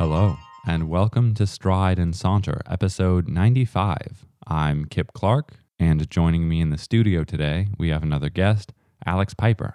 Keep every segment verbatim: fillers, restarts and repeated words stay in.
Hello, and welcome to Stride and Saunter, episode ninety-five. I'm Kip Clark, and joining me in the studio today, we have another guest, Alex Piper.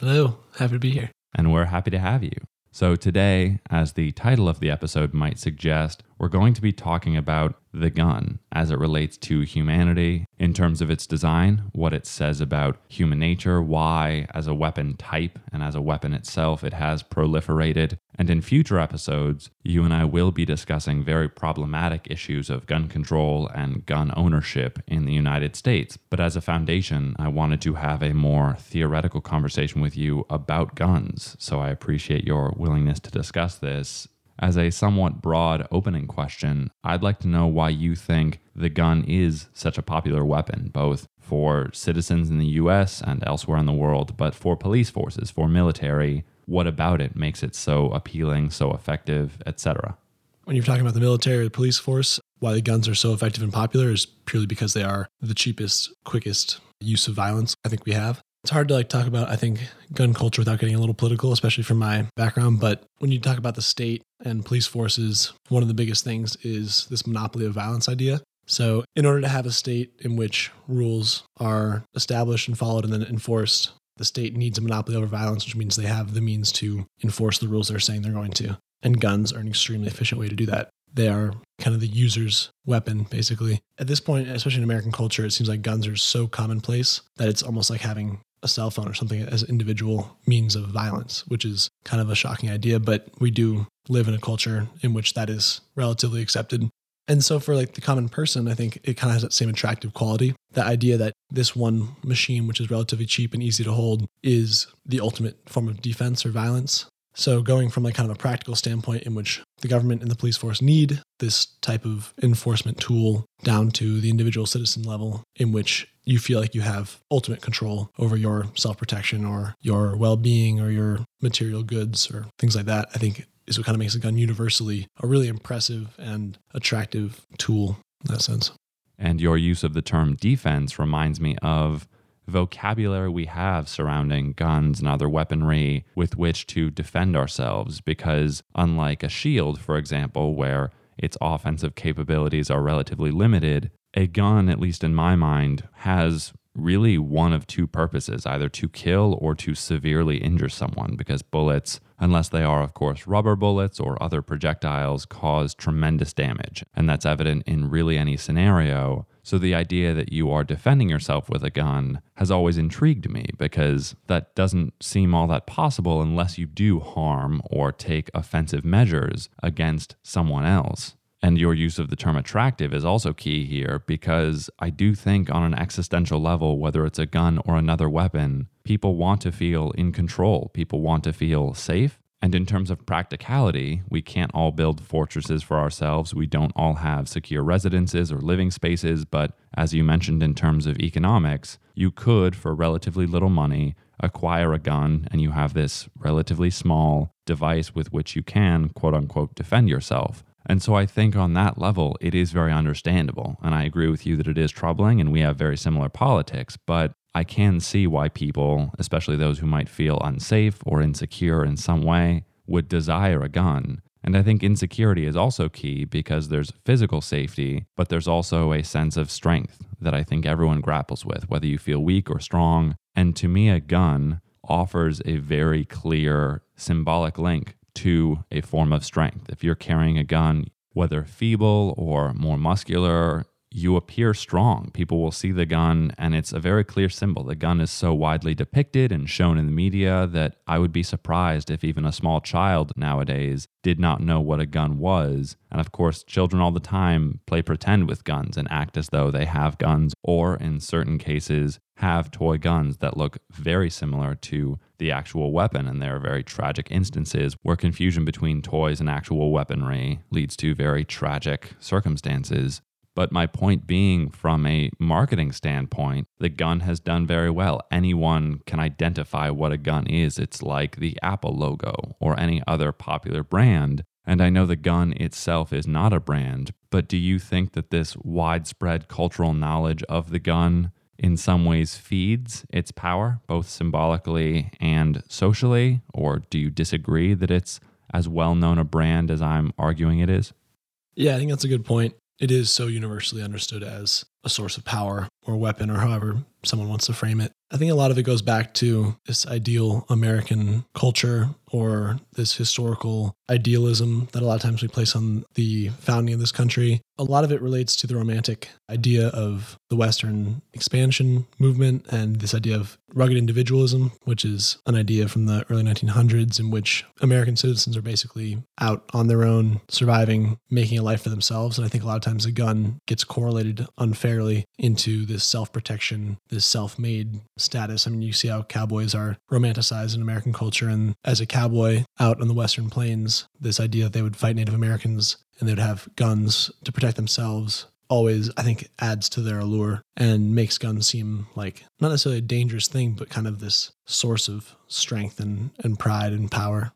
Hello, happy to be here. And we're happy to have you. So today, as the title of the episode might suggest, we're going to be talking about the gun as it relates to humanity in terms of its design, what it says about human nature, why as a weapon type and as a weapon itself it has proliferated. And in future episodes, you and I will be discussing very problematic issues of gun control and gun ownership in the United States. But as a foundation, I wanted to have a more theoretical conversation with you about guns. So I appreciate your willingness to discuss this. As a somewhat broad opening question, I'd like to know why you think the gun is such a popular weapon, both for citizens in the U S and elsewhere in the world, but for police forces, for military. What about it makes it so appealing, so effective, et cetera? When you're talking about the military or the police force, why the guns are so effective and popular is purely because they are the cheapest, quickest use of violence I think we have. It's hard to like talk about, I think, gun culture without getting a little political, especially from my background. But when you talk about the state and police forces, one of the biggest things is this monopoly of violence idea. So in order to have a state in which rules are established and followed and then enforced, the state needs a monopoly over violence, which means they have the means to enforce the rules they're saying they're going to. And guns are an extremely efficient way to do that. They are kind of the user's weapon, basically. At this point, especially in American culture, it seems like guns are so commonplace that it's almost like having a cell phone or something as individual means of violence, which is kind of a shocking idea, but we do live in a culture in which that is relatively accepted. And so for like the common person, I think it kind of has that same attractive quality. The idea that this one machine, which is relatively cheap and easy to hold, is the ultimate form of defense or violence. So going from like kind of a practical standpoint in which the government and the police force need this type of enforcement tool down to the individual citizen level in which you feel like you have ultimate control over your self-protection or your well-being or your material goods or things like that, I think is what kind of makes a gun universally a really impressive and attractive tool in that sense. And your use of the term defense reminds me of vocabulary we have surrounding guns and other weaponry with which to defend ourselves, because unlike a shield, for example, where its offensive capabilities are relatively limited, a gun, at least in my mind, has really one of two purposes, either to kill or to severely injure someone, because bullets, unless they are, of course, rubber bullets or other projectiles, cause tremendous damage. And that's evident in really any scenario. So the idea that you are defending yourself with a gun has always intrigued me, because that doesn't seem all that possible unless you do harm or take offensive measures against someone else. And your use of the term attractive is also key here, because I do think on an existential level, whether it's a gun or another weapon, people want to feel in control. People want to feel safe. And in terms of practicality, we can't all build fortresses for ourselves. We don't all have secure residences or living spaces. But as you mentioned, in terms of economics, you could, for relatively little money, acquire a gun, and you have this relatively small device with which you can, quote unquote, defend yourself. And so I think on that level, it is very understandable. And I agree with you that it is troubling, and we have very similar politics, but I can see why people, especially those who might feel unsafe or insecure in some way, would desire a gun. And I think insecurity is also key, because there's physical safety, but there's also a sense of strength that I think everyone grapples with, whether you feel weak or strong. And to me, a gun offers a very clear symbolic link to a form of strength. If you're carrying a gun, whether feeble or more muscular, you appear strong. People will see the gun, and it's a very clear symbol. The gun is so widely depicted and shown in the media that I would be surprised if even a small child nowadays did not know what a gun was. And of course, children all the time play pretend with guns and act as though they have guns, or in certain cases, have toy guns that look very similar to the actual weapon. And there are very tragic instances where confusion between toys and actual weaponry leads to very tragic circumstances. But my point being, from a marketing standpoint, the gun has done very well. Anyone can identify what a gun is. It's like the Apple logo or any other popular brand. And I know the gun itself is not a brand, but do you think that this widespread cultural knowledge of the gun in some ways feeds its power, both symbolically and socially? Or do you disagree that it's as well-known a brand as I'm arguing it is? Yeah, I think that's a good point. It is so universally understood as a source of power or weapon or however someone wants to frame it. I think a lot of it goes back to this ideal American culture or this historical idealism that a lot of times we place on the founding of this country. A lot of it relates to the romantic idea of the Western expansion movement and this idea of rugged individualism, which is an idea from the early nineteen hundreds in which American citizens are basically out on their own, surviving, making a life for themselves. And I think a lot of times the gun gets correlated unfairly into this self-protection, this self-made status. I mean, you see how cowboys are romanticized in American culture. And as a cowboy out on the Western plains, this idea that they would fight Native Americans and they would have guns to protect themselves always, I think, adds to their allure and makes guns seem like not necessarily a dangerous thing, but kind of this source of strength and, and pride and power.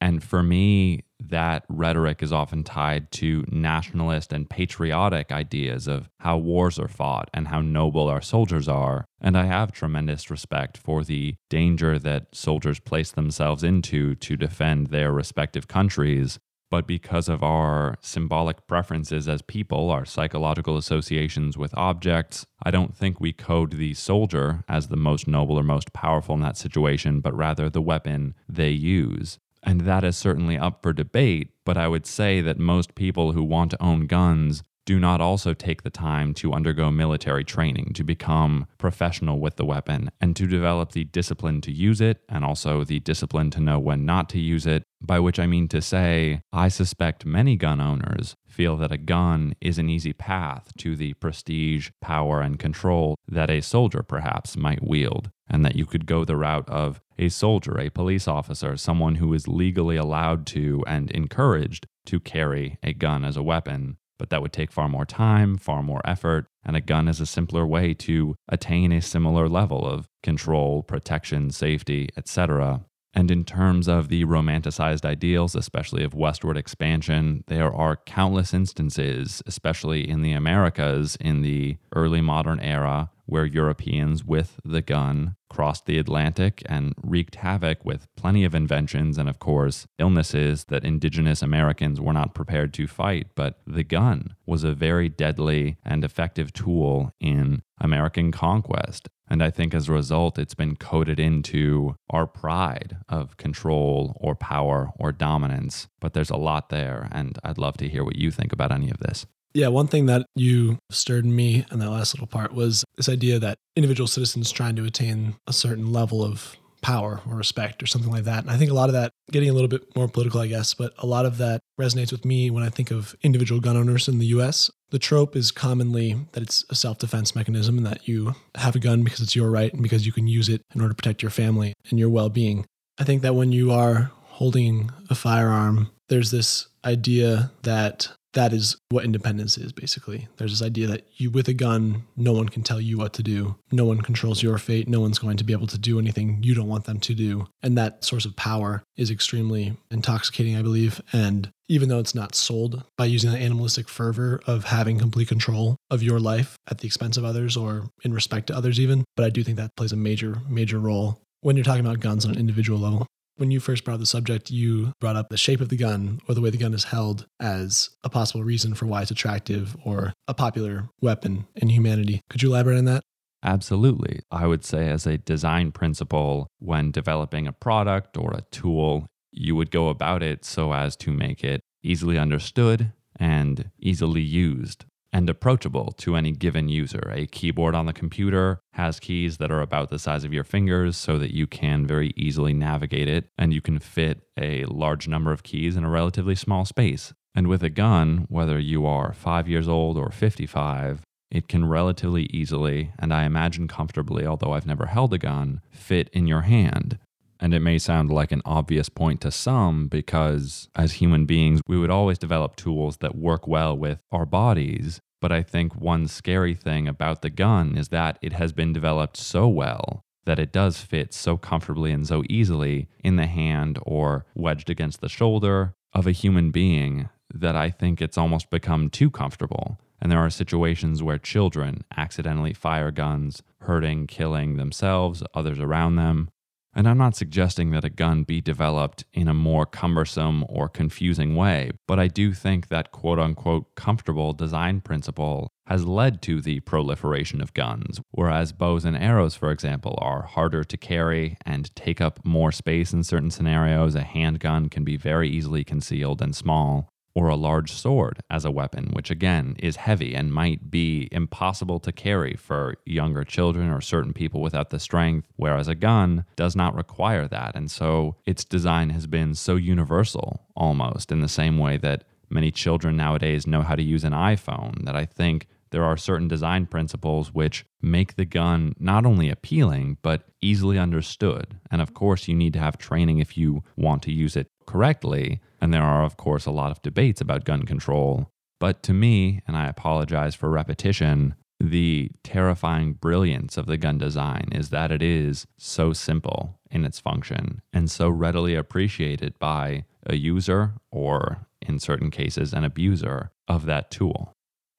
And for me, that rhetoric is often tied to nationalist and patriotic ideas of how wars are fought and how noble our soldiers are. And I have tremendous respect for the danger that soldiers place themselves into to defend their respective countries. But because of our symbolic preferences as people, our psychological associations with objects, I don't think we code the soldier as the most noble or most powerful in that situation, but rather the weapon they use. And that is certainly up for debate, but I would say that most people who want to own guns do not also take the time to undergo military training, to become professional with the weapon, and to develop the discipline to use it, and also the discipline to know when not to use it, by which I mean to say, I suspect many gun owners feel that a gun is an easy path to the prestige, power, and control that a soldier perhaps might wield, and that you could go the route of a soldier, a police officer, someone who is legally allowed to and encouraged to carry a gun as a weapon. But that would take far more time, far more effort, and a gun is a simpler way to attain a similar level of control, protection, safety, et cetera. And in terms of the romanticized ideals, especially of westward expansion, there are countless instances, especially in the Americas in the early modern era, where Europeans with the gun crossed the Atlantic and wreaked havoc with plenty of inventions and, of course, illnesses that indigenous Americans were not prepared to fight. But the gun was a very deadly and effective tool in American conquest. And I think as a result, it's been coded into our pride of control or power or dominance. But there's a lot there, and I'd love to hear what you think about any of this. Yeah, one thing that you stirred in me in that last little part was this idea that individual citizens trying to attain a certain level of power or respect or something like that. And I think a lot of that, getting a little bit more political, I guess, but a lot of that resonates with me when I think of individual gun owners in the U S. The trope is commonly that it's a self-defense mechanism and that you have a gun because it's your right and because you can use it in order to protect your family and your well-being. I think that when you are holding a firearm, there's this idea that That is what independence is, basically. There's this idea that you, with a gun, no one can tell you what to do. No one controls your fate. No one's going to be able to do anything you don't want them to do. And that source of power is extremely intoxicating, I believe. And even though it's not sold by using the animalistic fervor of having complete control of your life at the expense of others or in respect to others even, but I do think that plays a major, major role when you're talking about guns on an individual level. When you first brought up the subject, you brought up the shape of the gun or the way the gun is held as a possible reason for why it's attractive or a popular weapon in humanity. Could you elaborate on that? Absolutely. I would say as a design principle, when developing a product or a tool, you would go about it so as to make it easily understood and easily used and approachable to any given user. A keyboard on the computer has keys that are about the size of your fingers so that you can very easily navigate it, and you can fit a large number of keys in a relatively small space. And with a gun, whether you are five years old or fifty-five, it can relatively easily, and I imagine comfortably, although I've never held a gun, fit in your hand. And it may sound like an obvious point to some because as human beings, we would always develop tools that work well with our bodies. But I think one scary thing about the gun is that it has been developed so well that it does fit so comfortably and so easily in the hand or wedged against the shoulder of a human being that I think it's almost become too comfortable. And there are situations where children accidentally fire guns, hurting, killing themselves, others around them. And I'm not suggesting that a gun be developed in a more cumbersome or confusing way, but I do think that quote-unquote comfortable design principle has led to the proliferation of guns, whereas bows and arrows, for example, are harder to carry and take up more space in certain scenarios. A handgun can be very easily concealed and small, or a large sword as a weapon, which again is heavy and might be impossible to carry for younger children or certain people without the strength, whereas a gun does not require that. And so its design has been so universal, almost in the same way that many children nowadays know how to use an iPhone, that I think there are certain design principles which make the gun not only appealing, but easily understood. And of course, you need to have training if you want to use it correctly. And there are, of course, a lot of debates about gun control. But to me, and I apologize for repetition, the terrifying brilliance of the gun design is that it is so simple in its function and so readily appreciated by a user or, in certain cases, an abuser of that tool.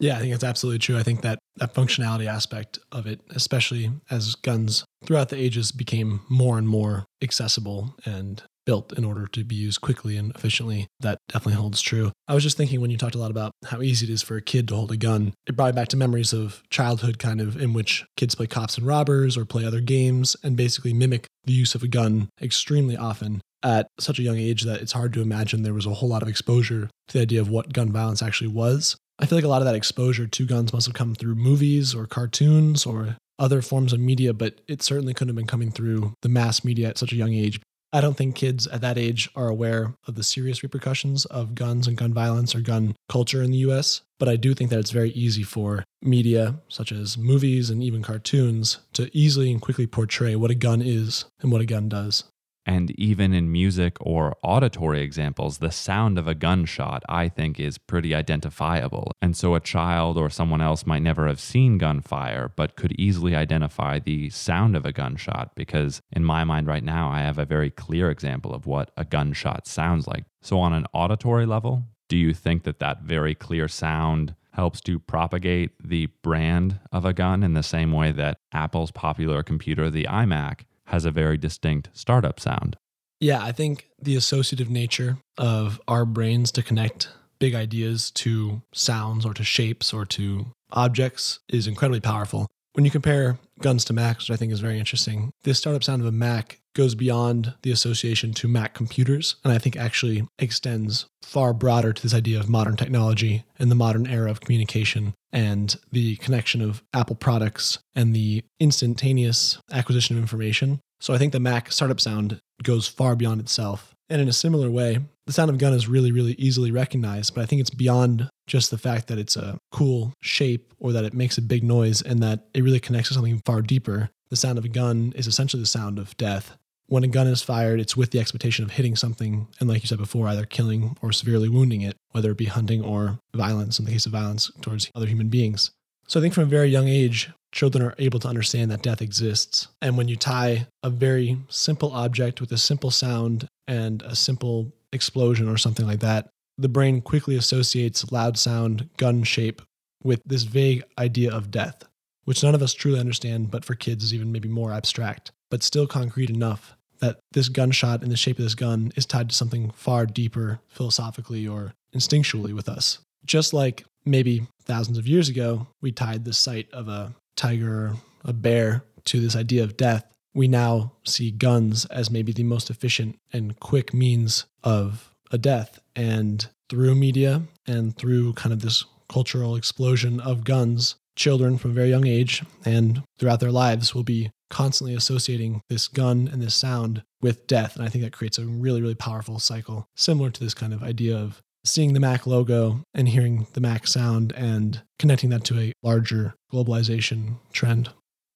Yeah, I think that's absolutely true. I think that that functionality aspect of it, especially as guns throughout the ages became more and more accessible and built in order to be used quickly and efficiently, that definitely holds true. I was just thinking when you talked a lot about how easy it is for a kid to hold a gun, it brought me back to memories of childhood kind of in which kids play cops and robbers or play other games and basically mimic the use of a gun extremely often at such a young age that it's hard to imagine there was a whole lot of exposure to the idea of what gun violence actually was. I feel like a lot of that exposure to guns must have come through movies or cartoons or other forms of media, but it certainly couldn't have been coming through the mass media at such a young age. I don't think kids at that age are aware of the serious repercussions of guns and gun violence or gun culture in the U S, but I do think that it's very easy for media, such as movies and even cartoons, to easily and quickly portray what a gun is and what a gun does. And even in music or auditory examples, the sound of a gunshot, I think, is pretty identifiable. And so a child or someone else might never have seen gunfire, but could easily identify the sound of a gunshot, because in my mind right now, I have a very clear example of what a gunshot sounds like. So on an auditory level, do you think that that very clear sound helps to propagate the brand of a gun in the same way that Apple's popular computer, the iMac, has a very distinct startup sound? Yeah, I think the associative nature of our brains to connect big ideas to sounds or to shapes or to objects is incredibly powerful. When you compare guns to Macs, which I think is very interesting, this startup sound of a Mac goes beyond the association to Mac computers, and I think actually extends far broader to this idea of modern technology and the modern era of communication and the connection of Apple products and the instantaneous acquisition of information. So I think the Mac startup sound goes far beyond itself. And in a similar way, the sound of a gun is really, really easily recognized, but I think it's beyond just the fact that it's a cool shape or that it makes a big noise and that it really connects to something far deeper. The sound of a gun is essentially the sound of death. When a gun is fired, it's with the expectation of hitting something, and like you said before, either killing or severely wounding it, whether it be hunting or violence, in the case of violence towards other human beings. So I think from a very young age, children are able to understand that death exists. And when you tie a very simple object with a simple sound and a simple explosion or something like that, the brain quickly associates loud sound, gun shape, with this vague idea of death, which none of us truly understand, but for kids is even maybe more abstract, but still concrete enough that this gunshot and the shape of this gun is tied to something far deeper philosophically or instinctually with us. Just like maybe thousands of years ago, we tied the sight of a tiger, a bear, to this idea of death. We now see guns as maybe the most efficient and quick means of a death. And through media and through kind of this cultural explosion of guns, children from a very young age and throughout their lives will be constantly associating this gun and this sound with death. And I think that creates a really, really powerful cycle, similar to this kind of idea of seeing the Mac logo and hearing the Mac sound and connecting that to a larger globalization trend.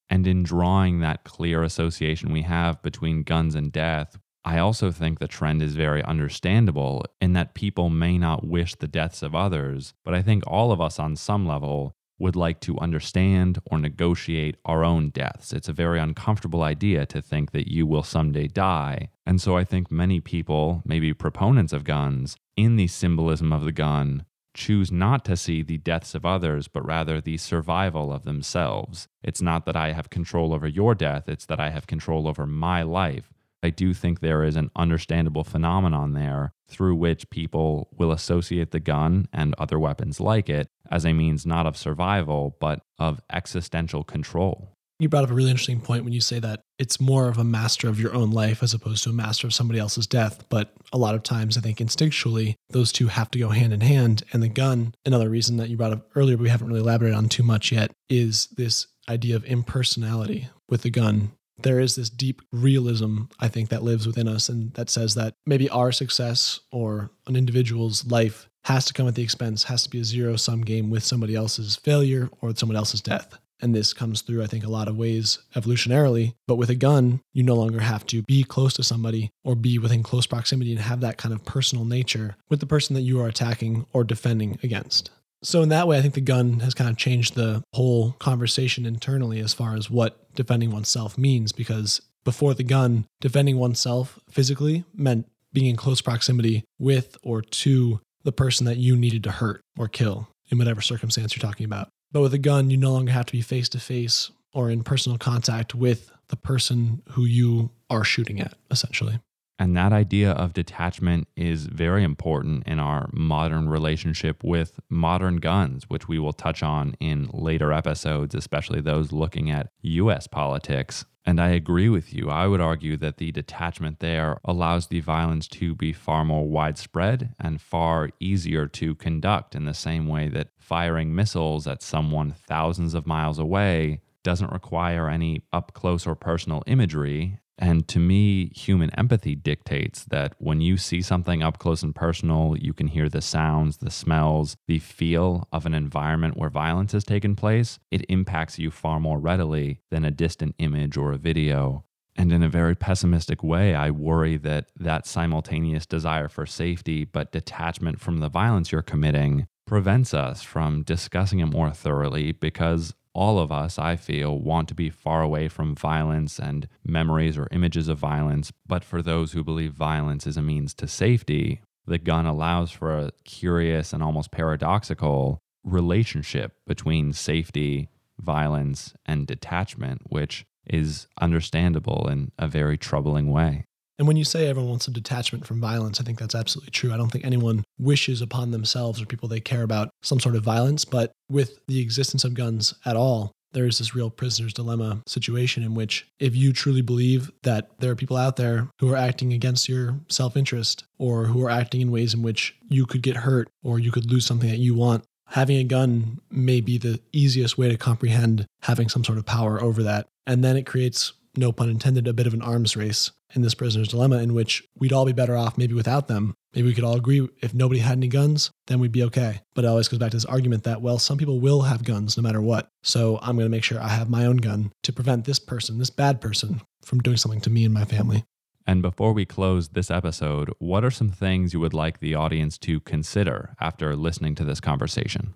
And in drawing that clear association we have between guns and death, I also think the trend is very understandable in that people may not wish the deaths of others, but I think all of us on some level would like to understand or negotiate our own deaths. It's a very uncomfortable idea to think that you will someday die. And so I think many people, maybe proponents of guns, in the symbolism of the gun, choose not to see the deaths of others, but rather the survival of themselves. It's not that I have control over your death, it's that I have control over my life. I do think there is an understandable phenomenon there through which people will associate the gun and other weapons like it as a means not of survival, but of existential control. You brought up a really interesting point when you say that it's more of a master of your own life as opposed to a master of somebody else's death. But a lot of times, I think instinctually, those two have to go hand in hand. And the gun, another reason that you brought up earlier, but we haven't really elaborated on too much yet, is this idea of impersonality with the gun. There is this deep realism, I think, that lives within us and that says that maybe our success or an individual's life has to come at the expense, has to be a zero-sum game with somebody else's failure or with someone else's death. And this comes through, I think, a lot of ways evolutionarily. But with a gun, you no longer have to be close to somebody or be within close proximity and have that kind of personal nature with the person that you are attacking or defending against. So in that way, I think the gun has kind of changed the whole conversation internally as far as what defending oneself means, because before the gun, defending oneself physically meant being in close proximity with or to the person that you needed to hurt or kill in whatever circumstance you're talking about. But with a gun, you no longer have to be face-to-face or in personal contact with the person who you are shooting at, essentially. And that idea of detachment is very important in our modern relationship with modern guns, which we will touch on in later episodes, especially those looking at U S politics. And I agree with you. I would argue that the detachment there allows the violence to be far more widespread and far easier to conduct, in the same way that firing missiles at someone thousands of miles away doesn't require any up-close or personal imagery. And to me, human empathy dictates that when you see something up close and personal, you can hear the sounds, the smells, the feel of an environment where violence has taken place. It impacts you far more readily than a distant image or a video. And in a very pessimistic way, I worry that that simultaneous desire for safety but detachment from the violence you're committing prevents us from discussing it more thoroughly, because all of us, I feel, want to be far away from violence and memories or images of violence. But for those who believe violence is a means to safety, the gun allows for a curious and almost paradoxical relationship between safety, violence, and detachment, which is understandable in a very troubling way. And when you say everyone wants a detachment from violence, I think that's absolutely true. I don't think anyone wishes upon themselves or people they care about some sort of violence, but with the existence of guns at all, there is this real prisoner's dilemma situation in which if you truly believe that there are people out there who are acting against your self-interest or who are acting in ways in which you could get hurt or you could lose something that you want, having a gun may be the easiest way to comprehend having some sort of power over that. And then it creates, no pun intended, a bit of an arms race in this prisoner's dilemma in which we'd all be better off maybe without them. Maybe we could all agree if nobody had any guns, then we'd be okay. But it always goes back to this argument that, well, some people will have guns no matter what. So I'm going to make sure I have my own gun to prevent this person, this bad person, from doing something to me and my family. And before we close this episode, what are some things you would like the audience to consider after listening to this conversation?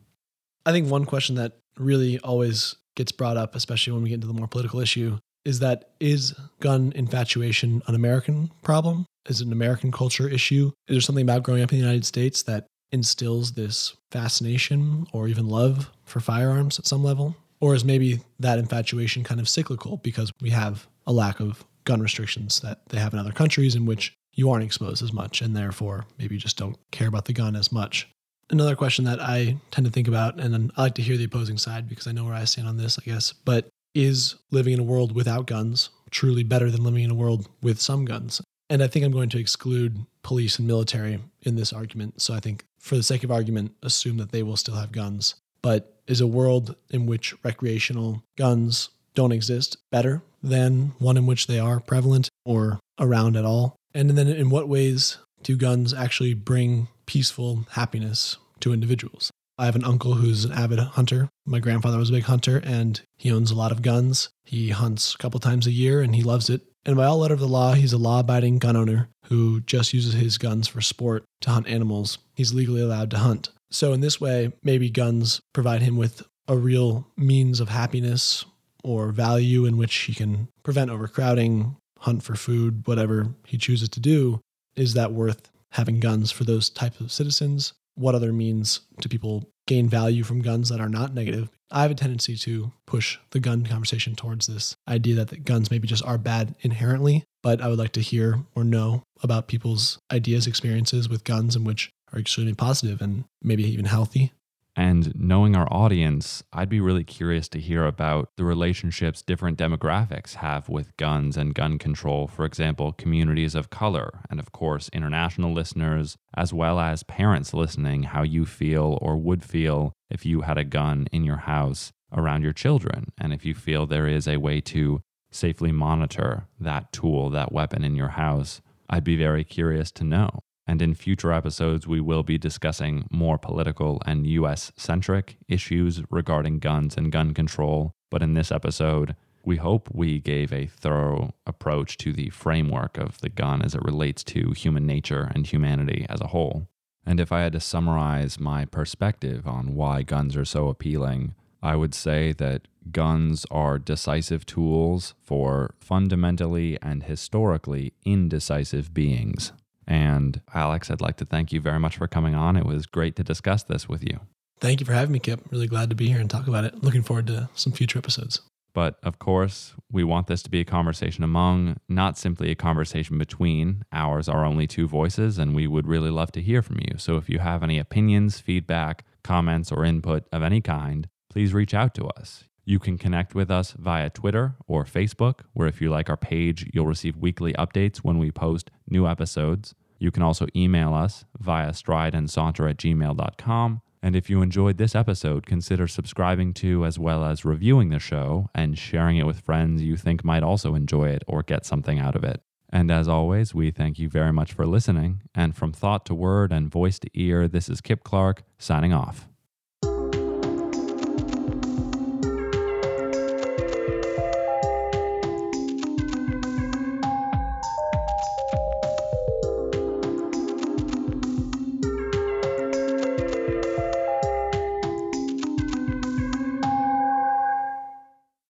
I think one question that really always gets brought up, especially when we get into the more political issue, is that is gun infatuation an American problem? Is it an American culture issue? Is there something about growing up in the United States that instills this fascination or even love for firearms at some level? Or is maybe that infatuation kind of cyclical because we have a lack of gun restrictions that they have in other countries in which you aren't exposed as much and therefore maybe you just don't care about the gun as much? Another question that I tend to think about, and I like to hear the opposing side because I know where I stand on this, I guess, but is living in a world without guns truly better than living in a world with some guns? And I think I'm going to exclude police and military in this argument. So I think for the sake of argument, assume that they will still have guns. But is a world in which recreational guns don't exist better than one in which they are prevalent or around at all? And then in what ways do guns actually bring peaceful happiness to individuals? I have an uncle who's an avid hunter. My grandfather was a big hunter and he owns a lot of guns. He hunts a couple times a year and he loves it. And by all letter of the law, he's a law-abiding gun owner who just uses his guns for sport to hunt animals. He's legally allowed to hunt. So in this way, maybe guns provide him with a real means of happiness or value in which he can prevent overcrowding, hunt for food, whatever he chooses to do. Is that worth having guns for those types of citizens? What other means do people gain value from guns that are not negative? I have a tendency to push the gun conversation towards this idea that the guns maybe just are bad inherently but I would like to hear or know about people's ideas, experiences with guns, and which are extremely positive and maybe even healthy. And knowing our audience, I'd be really curious to hear about the relationships different demographics have with guns and gun control. For example, communities of color and, of course, international listeners, as well as parents listening, how you feel or would feel if you had a gun in your house around your children. And if you feel there is a way to safely monitor that tool, that weapon in your house, I'd be very curious to know. And in future episodes, we will be discussing more political and U S-centric issues regarding guns and gun control. But in this episode, we hope we gave a thorough approach to the framework of the gun as it relates to human nature and humanity as a whole. And if I had to summarize my perspective on why guns are so appealing, I would say that guns are decisive tools for fundamentally and historically indecisive beings. And Alex, I'd like to thank you very much for coming on. It was great to discuss this with you. Thank you for having me, Kip. Really glad to be here and talk about it. Looking forward to some future episodes. But of course, we want this to be a conversation among, not simply a conversation between. Ours are only two voices, and we would really love to hear from you. So if you have any opinions, feedback, comments, or input of any kind, please reach out to us. You can connect with us via Twitter or Facebook, where if you like our page, you'll receive weekly updates when we post new episodes. You can also email us via stride and saunter at gmail dot com. And if you enjoyed this episode, consider subscribing to as well as reviewing the show and sharing it with friends you think might also enjoy it or get something out of it. And as always, we thank you very much for listening. And from thought to word and voice to ear, this is Kip Clark signing off.